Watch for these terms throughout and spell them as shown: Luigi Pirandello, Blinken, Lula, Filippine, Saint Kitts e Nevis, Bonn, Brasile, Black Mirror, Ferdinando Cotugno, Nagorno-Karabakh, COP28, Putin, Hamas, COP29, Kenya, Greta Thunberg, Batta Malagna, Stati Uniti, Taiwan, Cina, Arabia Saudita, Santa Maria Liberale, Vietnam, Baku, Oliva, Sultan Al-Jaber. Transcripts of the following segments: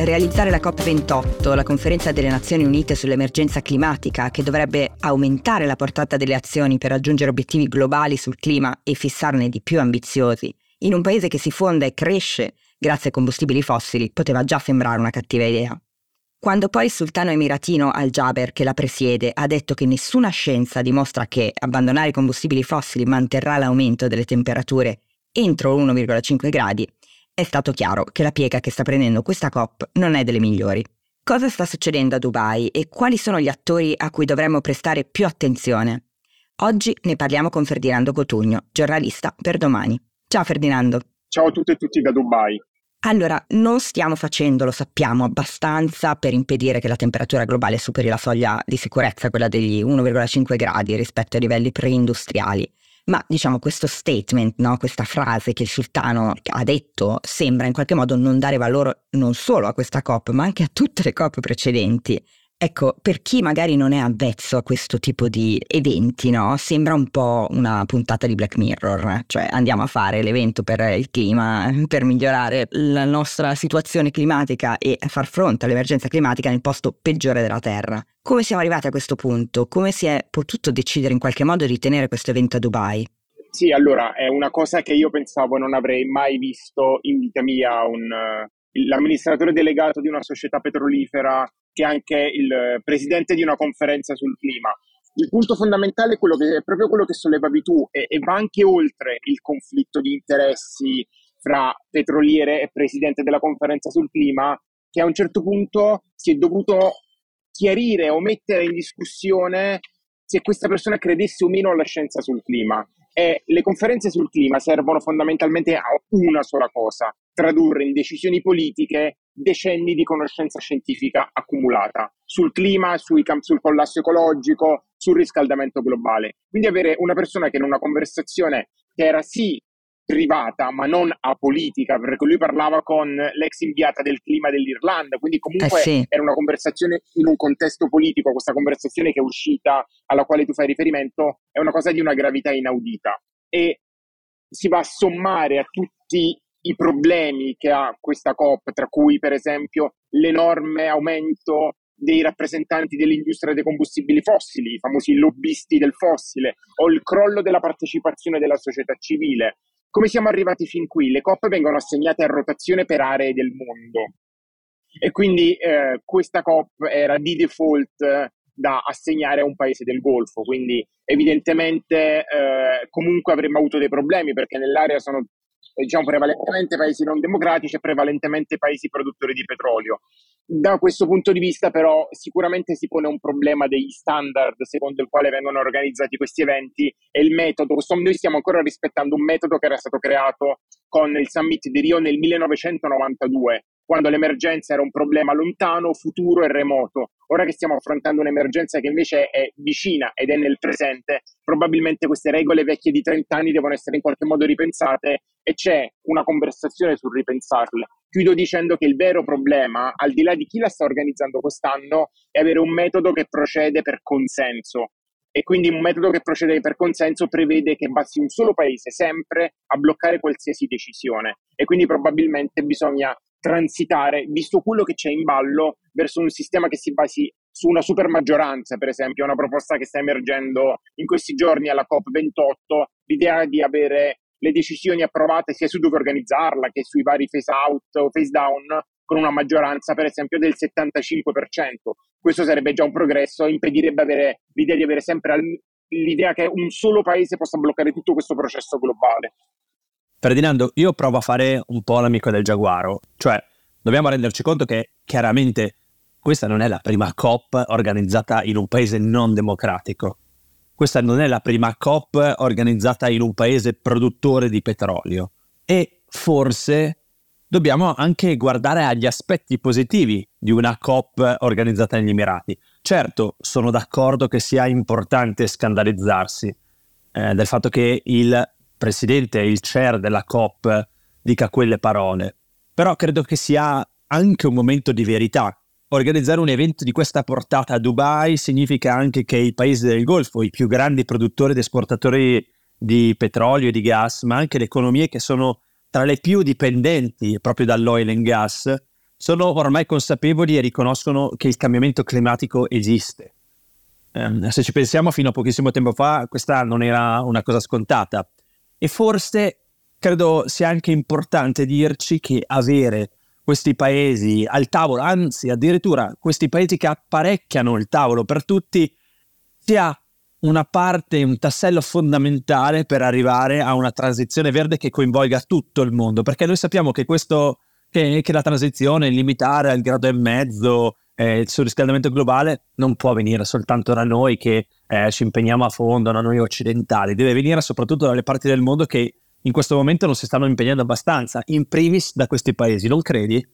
Realizzare la COP28, la conferenza delle Nazioni Unite sull'emergenza climatica, che dovrebbe aumentare la portata delle azioni per raggiungere obiettivi globali sul clima e fissarne di più ambiziosi, in un paese che si fonda e cresce grazie ai combustibili fossili, poteva già sembrare una cattiva idea. Quando poi il sultano emiratino Al-Jaber, che la presiede, ha detto che nessuna scienza dimostra che abbandonare i combustibili fossili manterrà l'aumento delle temperature entro 1,5 gradi, è stato chiaro che la piega che sta prendendo questa COP non è delle migliori. Cosa sta succedendo a Dubai e quali sono gli attori a cui dovremmo prestare più attenzione? Oggi ne parliamo con Ferdinando Cotugno, giornalista per Domani. Ciao Ferdinando. Ciao a tutte e tutti da Dubai. Allora, non stiamo facendo, lo sappiamo, abbastanza per impedire che la temperatura globale superi la soglia di sicurezza, quella degli 1,5 gradi rispetto ai livelli preindustriali. Ma diciamo questo statement, no? Questa frase che il sultano ha detto sembra in qualche modo non dare valore non solo a questa COP ma anche a tutte le COP precedenti. Ecco, per chi magari non è avvezzo a questo tipo di eventi, no? Sembra un po' una puntata di Black Mirror, cioè andiamo a fare l'evento per il clima, per migliorare la nostra situazione climatica e far fronte all'emergenza climatica nel posto peggiore della Terra. Come siamo arrivati a questo punto? Come si è potuto decidere in qualche modo di tenere questo evento a Dubai? Sì, allora, è una cosa che io pensavo non avrei mai visto in vita mia. L'amministratore delegato di una società petrolifera che è anche il presidente di una conferenza sul clima. Il punto fondamentale è proprio quello che sollevavi tu e va anche oltre il conflitto di interessi fra petroliere e presidente della conferenza sul clima, che a un certo punto si è dovuto chiarire o mettere in discussione se questa persona credesse o meno alla scienza sul clima. E le conferenze sul clima servono fondamentalmente a una sola cosa: tradurre in decisioni politiche decenni di conoscenza scientifica accumulata sul clima, sul collasso ecologico, sul riscaldamento globale. Quindi avere una persona che in una conversazione che era sì privata ma non apolitica, perché lui parlava con l'ex inviata del clima dell'Irlanda, quindi comunque era una conversazione in un contesto politico. Questa conversazione che è uscita, alla quale tu fai riferimento, è una cosa di una gravità inaudita e si va a sommare a tutti i problemi che ha questa COP, tra cui per esempio l'enorme aumento dei rappresentanti dell'industria dei combustibili fossili, i famosi lobbisti del fossile, o il crollo della partecipazione della società civile. Come siamo arrivati fin qui? Le COP vengono assegnate a rotazione per aree del mondo e quindi questa COP era di default da assegnare a un paese del Golfo, quindi evidentemente comunque avremmo avuto dei problemi, perché nell'area sono prevalentemente paesi non democratici e prevalentemente paesi produttori di petrolio. Da questo punto di vista però sicuramente si pone un problema degli standard secondo il quale vengono organizzati questi eventi e il metodo. Noi stiamo ancora rispettando un metodo che era stato creato con il summit di Rio nel 1992, quando l'emergenza era un problema lontano, futuro e remoto. Ora che stiamo affrontando un'emergenza che invece è vicina ed è nel presente, probabilmente queste regole vecchie di 30 anni devono essere in qualche modo ripensate e c'è una conversazione sul ripensarle. Chiudo dicendo che il vero problema, al di là di chi la sta organizzando quest'anno, è avere un metodo che procede per consenso. E quindi un metodo che procede per consenso prevede che basti un solo paese sempre a bloccare qualsiasi decisione e quindi probabilmente bisogna transitare, visto quello che c'è in ballo, verso un sistema che si basi su una super maggioranza. Per esempio, una proposta che sta emergendo in questi giorni alla COP28, l'idea di avere le decisioni approvate sia su dove organizzarla che sui vari phase out o phase down con una maggioranza per esempio del 75%. Questo sarebbe già un progresso, impedirebbe l'idea di avere sempre l'idea che un solo paese possa bloccare tutto questo processo globale. Ferdinando, io provo a fare un po' l'amico del giaguaro, cioè dobbiamo renderci conto che chiaramente questa non è la prima COP organizzata in un paese non democratico, questa non è la prima COP organizzata in un paese produttore di petrolio e forse dobbiamo anche guardare agli aspetti positivi di una COP organizzata negli Emirati. Certo, sono d'accordo che sia importante scandalizzarsi del fatto che il presidente, il chair della COP dica quelle parole, però credo che sia anche un momento di verità. Organizzare un evento di questa portata a Dubai significa anche che i paesi del Golfo, i più grandi produttori ed esportatori di petrolio e di gas, ma anche le economie che sono tra le più dipendenti proprio dall'oil and gas, sono ormai consapevoli e riconoscono che il cambiamento climatico esiste. Se ci pensiamo, fino a pochissimo tempo fa questa non era una cosa scontata, e forse credo sia anche importante dirci che avere questi paesi al tavolo, anzi addirittura questi paesi che apparecchiano il tavolo per tutti, sia una parte, un tassello fondamentale per arrivare a una transizione verde che coinvolga tutto il mondo, perché noi sappiamo che che la transizione, limitare al 1,5 gradi il surriscaldamento globale, non può venire soltanto da noi che ci impegniamo a fondo, da noi occidentali, deve venire soprattutto dalle parti del mondo che in questo momento non si stanno impegnando abbastanza, in primis da questi paesi, non credi?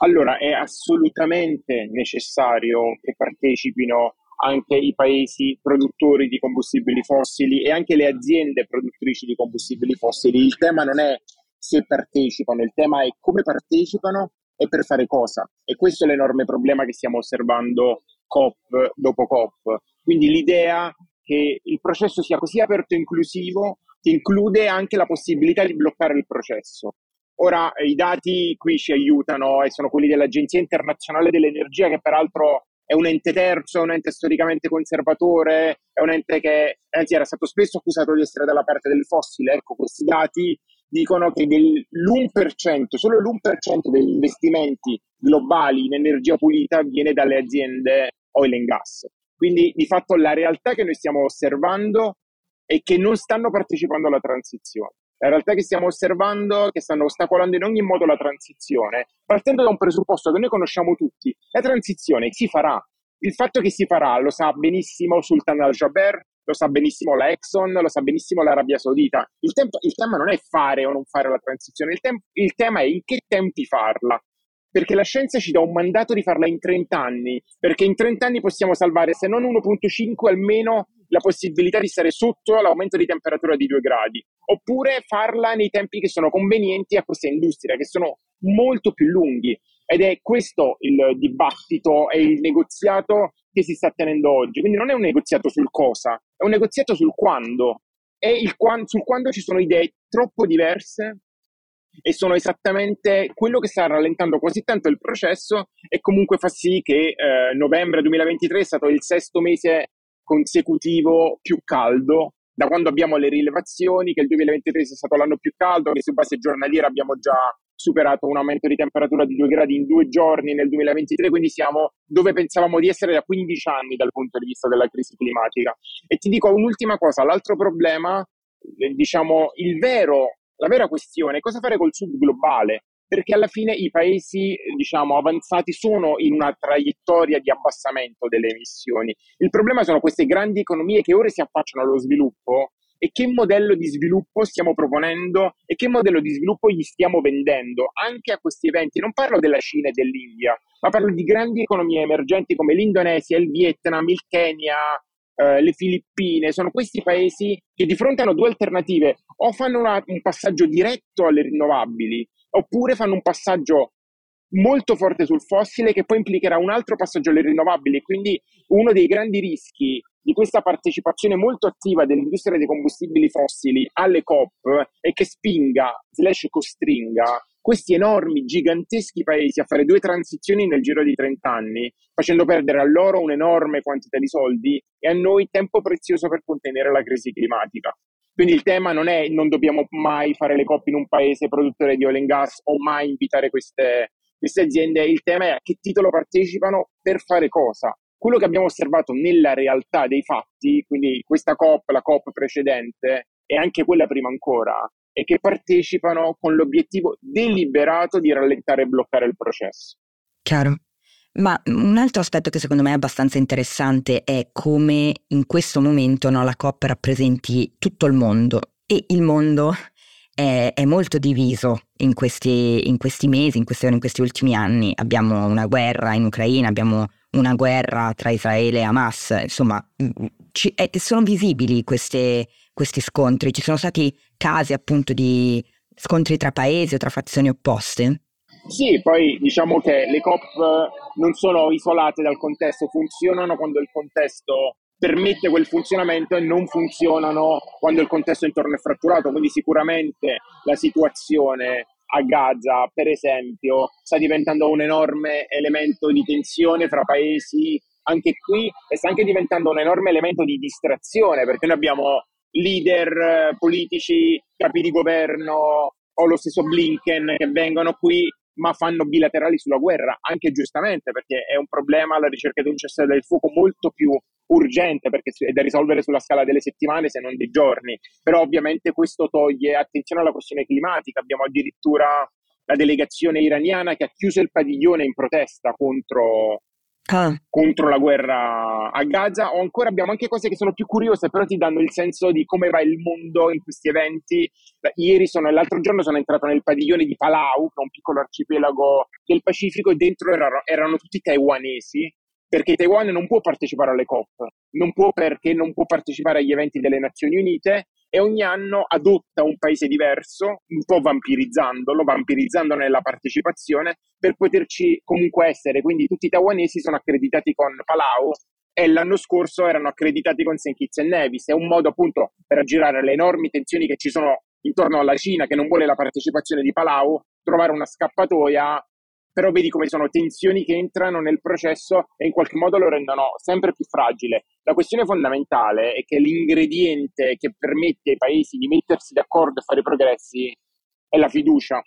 Allora, è assolutamente necessario che partecipino anche i paesi produttori di combustibili fossili e anche le aziende produttrici di combustibili fossili. Il tema non è se partecipano, il tema è come partecipano e per fare cosa. E questo è l'enorme problema che stiamo osservando COP dopo COP. Quindi l'idea che il processo sia così aperto e inclusivo che include anche la possibilità di bloccare il processo. Ora, i dati qui ci aiutano e sono quelli dell'Agenzia Internazionale dell'Energia, che peraltro è un ente terzo, un ente storicamente conservatore, è un ente che anzi era stato spesso accusato di essere dalla parte del fossile. Ecco, questi dati dicono che dell'1%, solo l'1% degli investimenti globali in energia pulita viene dalle aziende oil and gas. Quindi di fatto la realtà che noi stiamo osservando è che non stanno partecipando alla transizione. La realtà che stiamo osservando è che stanno ostacolando in ogni modo la transizione, partendo da un presupposto che noi conosciamo tutti. La transizione si farà. Il fatto che si farà lo sa benissimo Sultan Al-Jaber, lo sa benissimo la Exxon, lo sa benissimo l'Arabia Saudita. Il tema non è fare o non fare la transizione, il tema è in che tempi farla. Perché la scienza ci dà un mandato di farla in 30 anni, perché in 30 anni possiamo salvare, se non 1,5, almeno la possibilità di stare sotto l'aumento di temperatura di 2 gradi, oppure farla nei tempi che sono convenienti a questa industria, che sono molto più lunghi. Ed è questo il dibattito e il negoziato che si sta tenendo oggi. Quindi non è un negoziato sul cosa, è un negoziato sul quando. E sul quando ci sono idee troppo diverse, e sono esattamente quello che sta rallentando così tanto il processo e comunque fa sì che novembre 2023 è stato il sesto mese consecutivo più caldo, da quando abbiamo le rilevazioni che il 2023 è stato l'anno più caldo, che su base giornaliera abbiamo già superato un aumento di temperatura di 2 gradi in 2 giorni nel 2023, quindi siamo dove pensavamo di essere da 15 anni dal punto di vista della crisi climatica. E ti dico un'ultima cosa, l'altro problema, diciamo la vera questione è cosa fare col sud globale, perché alla fine i paesi, diciamo, avanzati sono in una traiettoria di abbassamento delle emissioni. Il problema sono queste grandi economie che ora si affacciano allo sviluppo, e che modello di sviluppo stiamo proponendo e che modello di sviluppo gli stiamo vendendo anche a questi eventi. Non parlo della Cina e dell'India, ma parlo di grandi economie emergenti come l'Indonesia, il Vietnam, il Kenya, le Filippine. Sono questi paesi che di fronte hanno due alternative: o fanno un passaggio diretto alle rinnovabili, oppure fanno un passaggio molto forte sul fossile che poi implicherà un altro passaggio alle rinnovabili. Quindi uno dei grandi rischi di questa partecipazione molto attiva dell'industria dei combustibili fossili alle COP è che costringa questi enormi, giganteschi paesi a fare due transizioni nel giro di 30 anni, facendo perdere a loro un'enorme quantità di soldi e a noi tempo prezioso per contenere la crisi climatica. Quindi il tema non è non dobbiamo mai fare le COP in un paese produttore di oil and gas o mai invitare queste aziende, il tema è a che titolo partecipano, per fare cosa. Quello che abbiamo osservato nella realtà dei fatti, quindi questa COP, la COP precedente e anche quella prima ancora, e che partecipano con l'obiettivo deliberato di rallentare e bloccare il processo. Chiaro. Ma un altro aspetto che secondo me è abbastanza interessante è come in questo momento, no, la COP rappresenti tutto il mondo, e il mondo è molto diviso in questi mesi, in queste ore, in questi ultimi anni. Abbiamo una guerra in Ucraina, abbiamo una guerra tra Israele e Hamas, insomma sono visibili questi scontri. Ci sono stati casi appunto di scontri tra paesi o tra fazioni opposte? Sì, poi diciamo che le COP non sono isolate dal contesto, funzionano quando il contesto permette quel funzionamento e non funzionano quando il contesto intorno è fratturato. Quindi sicuramente la situazione a Gaza, per esempio, sta diventando un enorme elemento di tensione fra paesi anche qui, e sta anche diventando un enorme elemento di distrazione, perché noi abbiamo leader politici, capi di governo o lo stesso Blinken che vengono qui ma fanno bilaterali sulla guerra, anche giustamente, perché è un problema alla ricerca di un cessate del fuoco molto più urgente, perché è da risolvere sulla scala delle settimane se non dei giorni. Però ovviamente questo toglie attenzione alla questione climatica. Abbiamo addirittura la delegazione iraniana che ha chiuso il padiglione in protesta contro la guerra a Gaza, o ancora abbiamo anche cose che sono più curiose, però ti danno il senso di come va il mondo in questi eventi. L'altro giorno sono entrato nel padiglione di Palau, che è un piccolo arcipelago del Pacifico, e dentro erano tutti taiwanesi, perché Taiwan non può partecipare alle COP, perché non può partecipare agli eventi delle Nazioni Unite, e ogni anno adotta un paese diverso, un po' vampirizzandone la partecipazione per poterci comunque essere. Quindi tutti i taiwanesi sono accreditati con Palau e l'anno scorso erano accreditati con Saint Kitts e Nevis. È un modo appunto per aggirare le enormi tensioni che ci sono intorno alla Cina, che non vuole la partecipazione di Palau, trovare una scappatoia. Però vedi come sono tensioni che entrano nel processo e in qualche modo lo rendono sempre più fragile. La questione fondamentale è che l'ingrediente che permette ai paesi di mettersi d'accordo e fare progressi è la fiducia.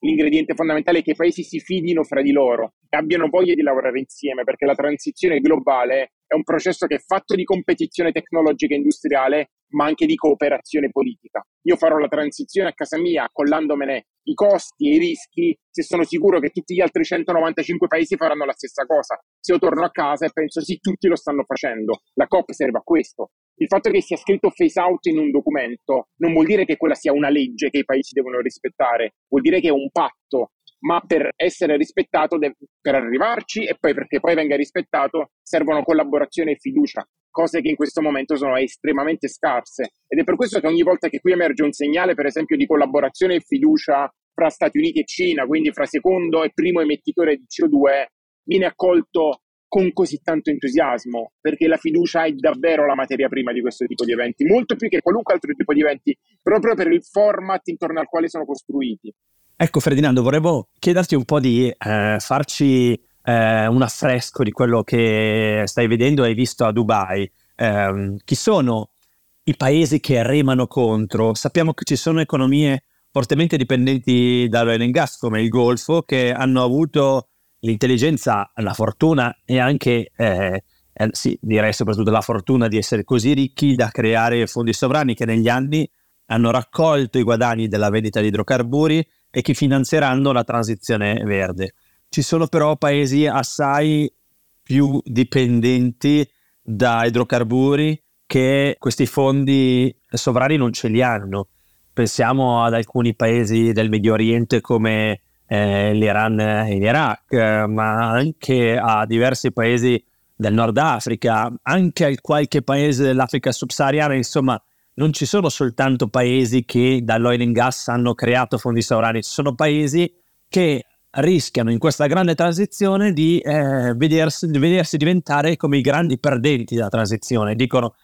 L'ingrediente fondamentale è che i paesi si fidino fra di loro e abbiano voglia di lavorare insieme, perché la transizione globale è un processo che è fatto di competizione tecnologica e industriale, ma anche di cooperazione politica. Io farò la transizione a casa mia accollandomene i costi e i rischi, se sono sicuro che tutti gli altri 195 paesi faranno la stessa cosa. Se io torno a casa e penso sì, tutti lo stanno facendo, la COP serve a questo. Il fatto che sia scritto phase out in un documento non vuol dire che quella sia una legge che i paesi devono rispettare, vuol dire che è un patto, ma per essere rispettato, per arrivarci e poi perché poi venga rispettato, servono collaborazione e fiducia, cose che in questo momento sono estremamente scarse. Ed è per questo che ogni volta che qui emerge un segnale, per esempio, di collaborazione e fiducia fra Stati Uniti e Cina, quindi fra secondo e primo emettitore di CO2, viene accolto con così tanto entusiasmo, perché la fiducia è davvero la materia prima di questo tipo di eventi, molto più che qualunque altro tipo di eventi, proprio per il format intorno al quale sono costruiti. Ecco Ferdinando, vorremmo chiederti un po' di farci un affresco di quello che stai vedendo e hai visto a Dubai. Chi sono i paesi che remano contro? Sappiamo che ci sono economie fortemente dipendenti dall'oil and gas, come il Golfo, che hanno avuto l'intelligenza, la fortuna e anche, sì, direi soprattutto la fortuna di essere così ricchi da creare fondi sovrani che negli anni hanno raccolto i guadagni della vendita di idrocarburi e che finanzieranno la transizione verde. Ci sono però paesi assai più dipendenti da idrocarburi che questi fondi sovrani non ce li hanno. Pensiamo ad alcuni paesi del Medio Oriente come l'Iran e l'Iraq, ma anche a diversi paesi del Nord Africa, anche a qualche paese dell'Africa subsahariana. Insomma, non ci sono soltanto paesi che dall'oil and gas hanno creato fondi sovrani, ci sono paesi che rischiano in questa grande transizione di vedersi diventare come i grandi perdenti della transizione. Dicono,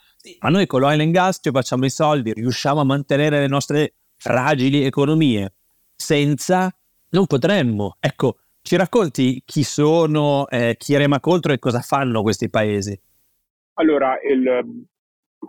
ma noi con l'oil and gas ci facciamo i soldi, riusciamo a mantenere le nostre fragili economie, senza non potremmo. Ecco, ci racconti chi sono, chi rema contro e cosa fanno questi paesi? Allora,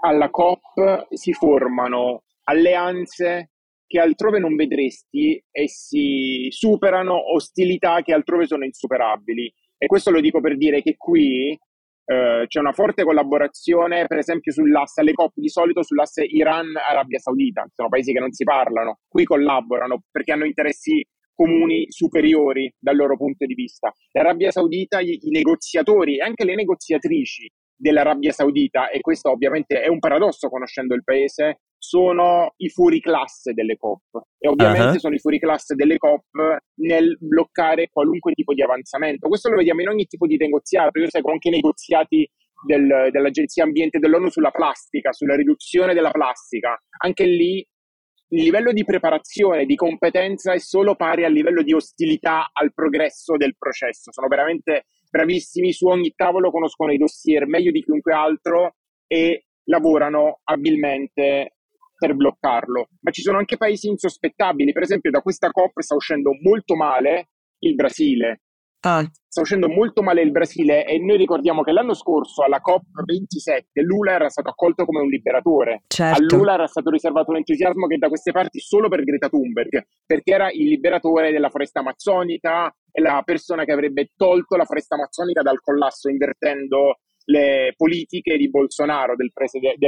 alla COP si formano alleanze che altrove non vedresti e si superano ostilità che altrove sono insuperabili. E questo lo dico per dire che qui c'è una forte collaborazione, per esempio sull'asse, alle COP di solito sull'asse Iran-Arabia Saudita, sono paesi che non si parlano, qui collaborano perché hanno interessi comuni superiori dal loro punto di vista. L'Arabia Saudita, i negoziatori e anche le negoziatrici dell'Arabia Saudita, e questo ovviamente è un paradosso conoscendo il paese, sono i fuoriclasse delle COP e ovviamente sono i fuoriclasse delle COP nel bloccare qualunque tipo di avanzamento. Questo lo vediamo in ogni tipo di negoziato, io seguo anche i negoziati dell'Agenzia Ambiente dell'ONU sulla plastica, sulla riduzione della plastica. Anche lì il livello di preparazione, di competenza è solo pari al livello di ostilità al progresso del processo. Sono veramente bravissimi, su ogni tavolo conoscono i dossier meglio di chiunque altro e lavorano abilmente per bloccarlo. Ma ci sono anche paesi insospettabili, per esempio da questa COP sta uscendo molto male il Brasile. Sta uscendo molto male il Brasile e noi ricordiamo che l'anno scorso alla COP27 Lula era stato accolto come un liberatore. Certo. A Lula era stato riservato un entusiasmo che da queste parti solo per Greta Thunberg, perché era il liberatore della foresta amazzonica e la persona che avrebbe tolto la foresta amazzonica dal collasso invertendo le politiche di Bolsonaro, del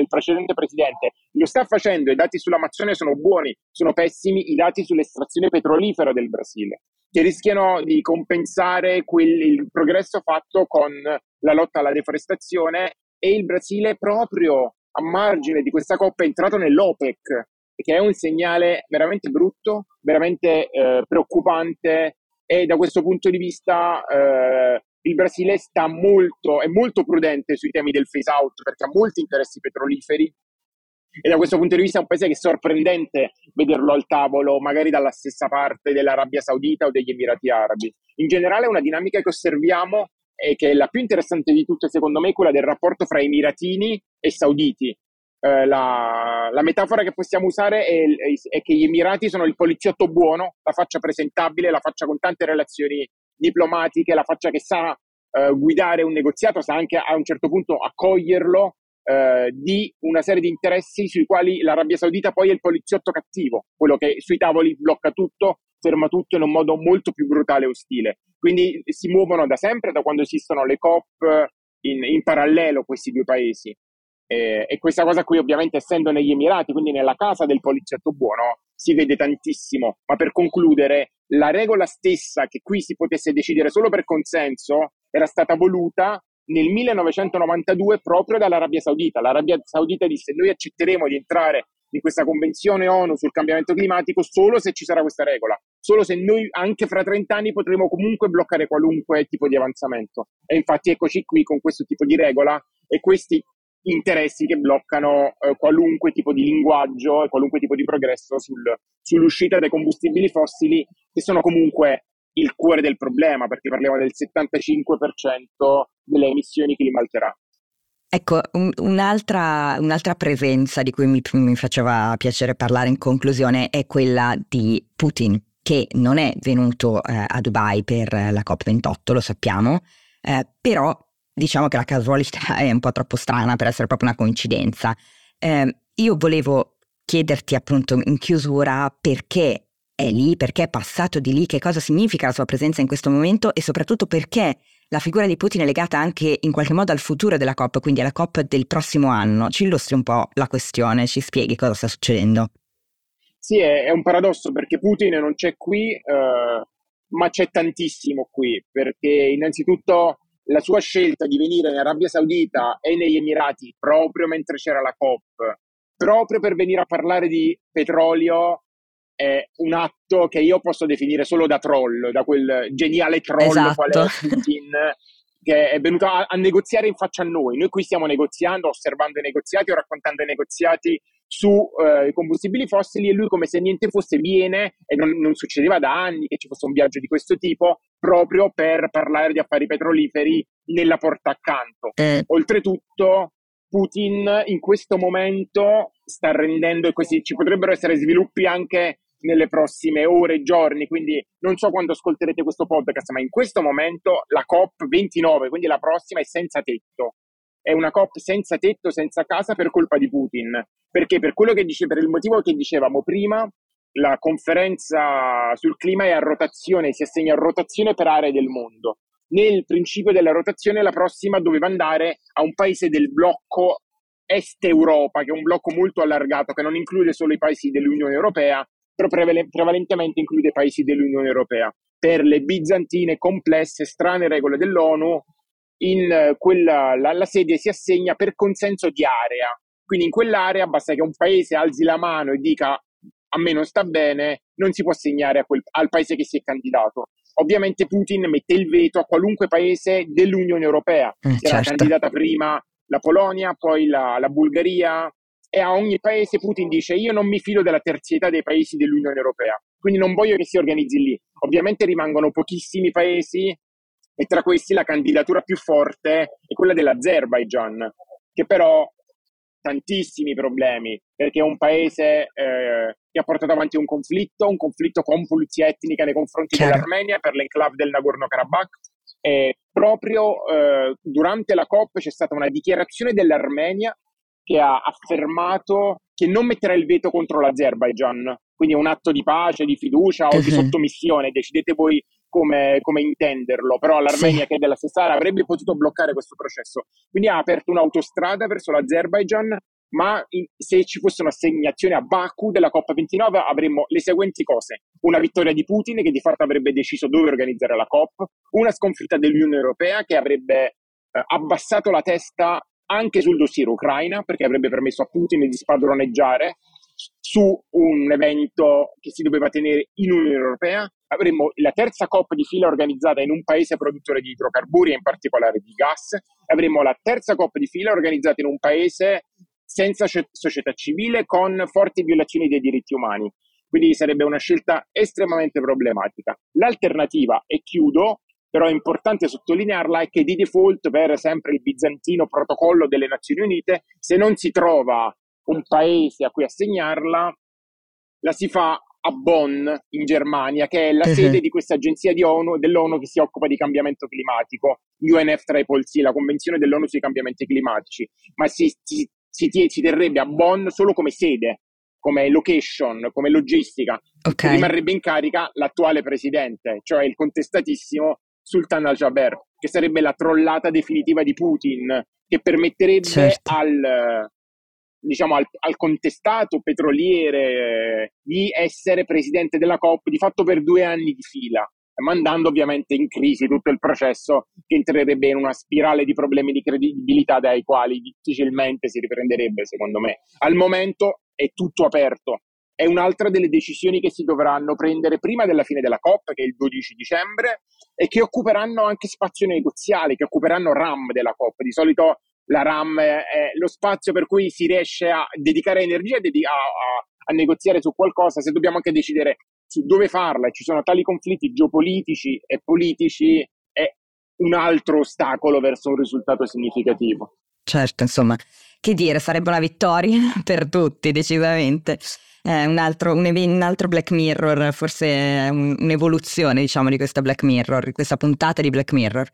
precedente presidente. Lo sta facendo, i dati sull'Amazzonia sono buoni, sono pessimi i dati sull'estrazione petrolifera del Brasile, che rischiano di compensare il progresso fatto con la lotta alla deforestazione. E il Brasile, proprio a margine di questa COP, è entrato nell'OPEC, che è un segnale veramente brutto, veramente preoccupante, e da questo punto di vista il Brasile è molto prudente sui temi del phase out, perché ha molti interessi petroliferi e da questo punto di vista è un paese che è sorprendente vederlo al tavolo, magari dalla stessa parte dell'Arabia Saudita o degli Emirati Arabi. In generale è una dinamica che osserviamo e che è la più interessante di tutte, secondo me, quella del rapporto fra emiratini e sauditi. La metafora che possiamo usare è che gli Emirati sono il poliziotto buono, la faccia presentabile, la faccia con tante relazioni diplomatiche, la faccia che sa guidare un negoziato, sa anche a un certo punto accoglierlo, di una serie di interessi sui quali l'Arabia Saudita poi è il poliziotto cattivo, quello che sui tavoli blocca tutto, ferma tutto in un modo molto più brutale e ostile. Quindi si muovono da sempre, da quando esistono le COP, in parallelo questi due paesi, e questa cosa qui ovviamente, essendo negli Emirati, quindi nella casa del poliziotto buono, si vede tantissimo. Ma per concludere, la regola stessa che qui si potesse decidere solo per consenso era stata voluta nel 1992 proprio dall'Arabia Saudita. L'Arabia Saudita disse: noi accetteremo di entrare in questa convenzione ONU sul cambiamento climatico solo se ci sarà questa regola, solo se noi anche fra 30 anni potremo comunque bloccare qualunque tipo di avanzamento. E infatti eccoci qui con questo tipo di regola e questi interessi che bloccano qualunque tipo di linguaggio e qualunque tipo di progresso sull'uscita dai combustibili fossili, che sono comunque il cuore del problema, perché parliamo del 75% delle emissioni climalteranti. Ecco, un'altra presenza di cui mi faceva piacere parlare in conclusione è quella di Putin, che non è venuto a Dubai per la COP28, lo sappiamo, però diciamo che la casualità è un po' troppo strana per essere proprio una coincidenza. Io volevo chiederti appunto in chiusura perché è lì, perché è passato di lì, che cosa significa la sua presenza in questo momento e soprattutto perché la figura di Putin è legata anche in qualche modo al futuro della COP, quindi alla COP del prossimo anno. Ci illustri un po' la questione, ci spieghi cosa sta succedendo. Sì, è un paradosso perché Putin non c'è qui, ma c'è tantissimo qui, perché innanzitutto la sua scelta di venire in Arabia Saudita e negli Emirati proprio mentre c'era la COP, proprio per venire a parlare di petrolio, è un atto che io posso definire solo da troll, da quel geniale troll, esatto, quale Putin, che è venuto a negoziare in faccia a noi. Noi qui stiamo negoziando, osservando i negoziati o raccontando i negoziati su i combustibili fossili, e lui, come se niente fosse, viene, e non succedeva da anni che ci fosse un viaggio di questo tipo, proprio per parlare di affari petroliferi nella porta accanto. Oltretutto Putin in questo momento sta rendendo, e questi ci potrebbero essere sviluppi anche nelle prossime ore e giorni, quindi non so quando ascolterete questo podcast, ma in questo momento la COP29, quindi la prossima, è senza tetto. È una COP senza tetto, senza casa, per colpa di Putin. Perché per il motivo che dicevamo prima, la conferenza sul clima è a rotazione, si assegna a rotazione per aree del mondo. Nel principio della rotazione la prossima doveva andare a un paese del blocco Est Europa, che è un blocco molto allargato, che non include solo i paesi dell'Unione Europea, però prevalentemente include i paesi dell'Unione Europea. Per le bizantine, complesse, strane regole dell'ONU, la sede si assegna per consenso di area, Quindi in quell'area basta che un paese alzi la mano e dica a me non sta bene, non si può assegnare al paese che si è candidato. Ovviamente Putin mette il veto a qualunque paese dell'Unione Europea, si era candidata prima la Polonia, poi la Bulgaria, e a ogni paese Putin dice io non mi fido della terzietà dei paesi dell'Unione Europea, quindi non voglio che si organizzi lì. Ovviamente rimangono pochissimi paesi e tra questi la candidatura più forte è quella dell'Azerbaigian, che però ha tantissimi problemi, perché è un paese che ha portato avanti un conflitto con pulizia etnica nei confronti dell'Armenia per l'enclave del Nagorno-Karabakh. E proprio durante la COP c'è stata una dichiarazione dell'Armenia che ha affermato che non metterà il veto contro l'Azerbaigian, quindi è un atto di pace, di fiducia o di sottomissione, decidete voi come intenderlo, però l'Armenia che è della stessa area avrebbe potuto bloccare questo processo, quindi ha aperto un'autostrada verso l'Azerbaigian, ma se ci fosse un'assegnazione a Baku della COP29 avremmo le seguenti cose: una vittoria di Putin che di fatto avrebbe deciso dove organizzare la COP, una sconfitta dell'Unione Europea che avrebbe abbassato la testa anche sul dossier Ucraina, perché avrebbe permesso a Putin di spadroneggiare su un evento che si doveva tenere in Unione Europea. Avremmo la terza COP di fila organizzata in un paese produttore di idrocarburi e in particolare di gas, avremmo la terza COP di fila organizzata in un paese senza società civile, con forti violazioni dei diritti umani, quindi sarebbe una scelta estremamente problematica. L'alternativa, e chiudo, però è importante sottolinearla, è che di default per sempre il bizantino protocollo delle Nazioni Unite, se non si trova un paese a cui assegnarla, la si fa a Bonn in Germania, che è la sede di questa agenzia dell'ONU che si occupa di cambiamento climatico, UNFCCC, la Convenzione dell'ONU sui cambiamenti climatici, ma si terrebbe a Bonn solo come sede, come location, come logistica. Rimarrebbe in carica l'attuale presidente, cioè il contestatissimo Sultan Al-Jaber, che sarebbe la trollata definitiva di Putin, che permetterebbe al contestato petroliere di essere presidente della COP di fatto per 2 anni di fila, mandando ovviamente in crisi tutto il processo, che entrerebbe in una spirale di problemi di credibilità dai quali difficilmente si riprenderebbe, secondo me. Al momento è tutto aperto. È un'altra delle decisioni che si dovranno prendere prima della fine della COP, che è il 12 dicembre, e che occuperanno anche spazio negoziale, che occuperanno RAM della COP. Di solito la RAM è lo spazio per cui si riesce a dedicare energia a negoziare su qualcosa, se dobbiamo anche decidere su dove farla, e ci sono tali conflitti geopolitici e politici, è un altro ostacolo verso un risultato significativo. Certo, insomma, che dire, sarebbe una vittoria per tutti, decisamente. Un altro Black Mirror, forse un'evoluzione, diciamo, di questa Black Mirror, questa puntata di Black Mirror.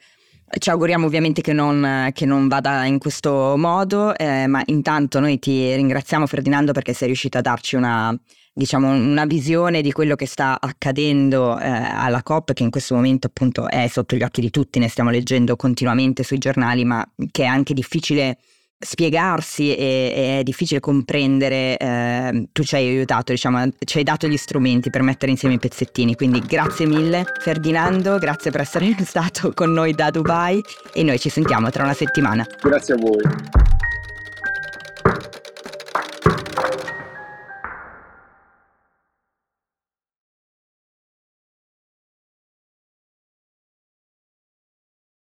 Ci auguriamo ovviamente che non vada in questo modo, ma intanto noi ti ringraziamo, Ferdinando, perché sei riuscito a darci una visione di quello che sta accadendo alla COP, che in questo momento appunto è sotto gli occhi di tutti, ne stiamo leggendo continuamente sui giornali, ma che è anche difficile spiegarsi e è difficile comprendere. Tu ci hai aiutato, ci hai dato gli strumenti per mettere insieme i pezzettini, quindi grazie mille Ferdinando, grazie per essere stato con noi da Dubai, e noi ci sentiamo tra una settimana. Grazie a voi.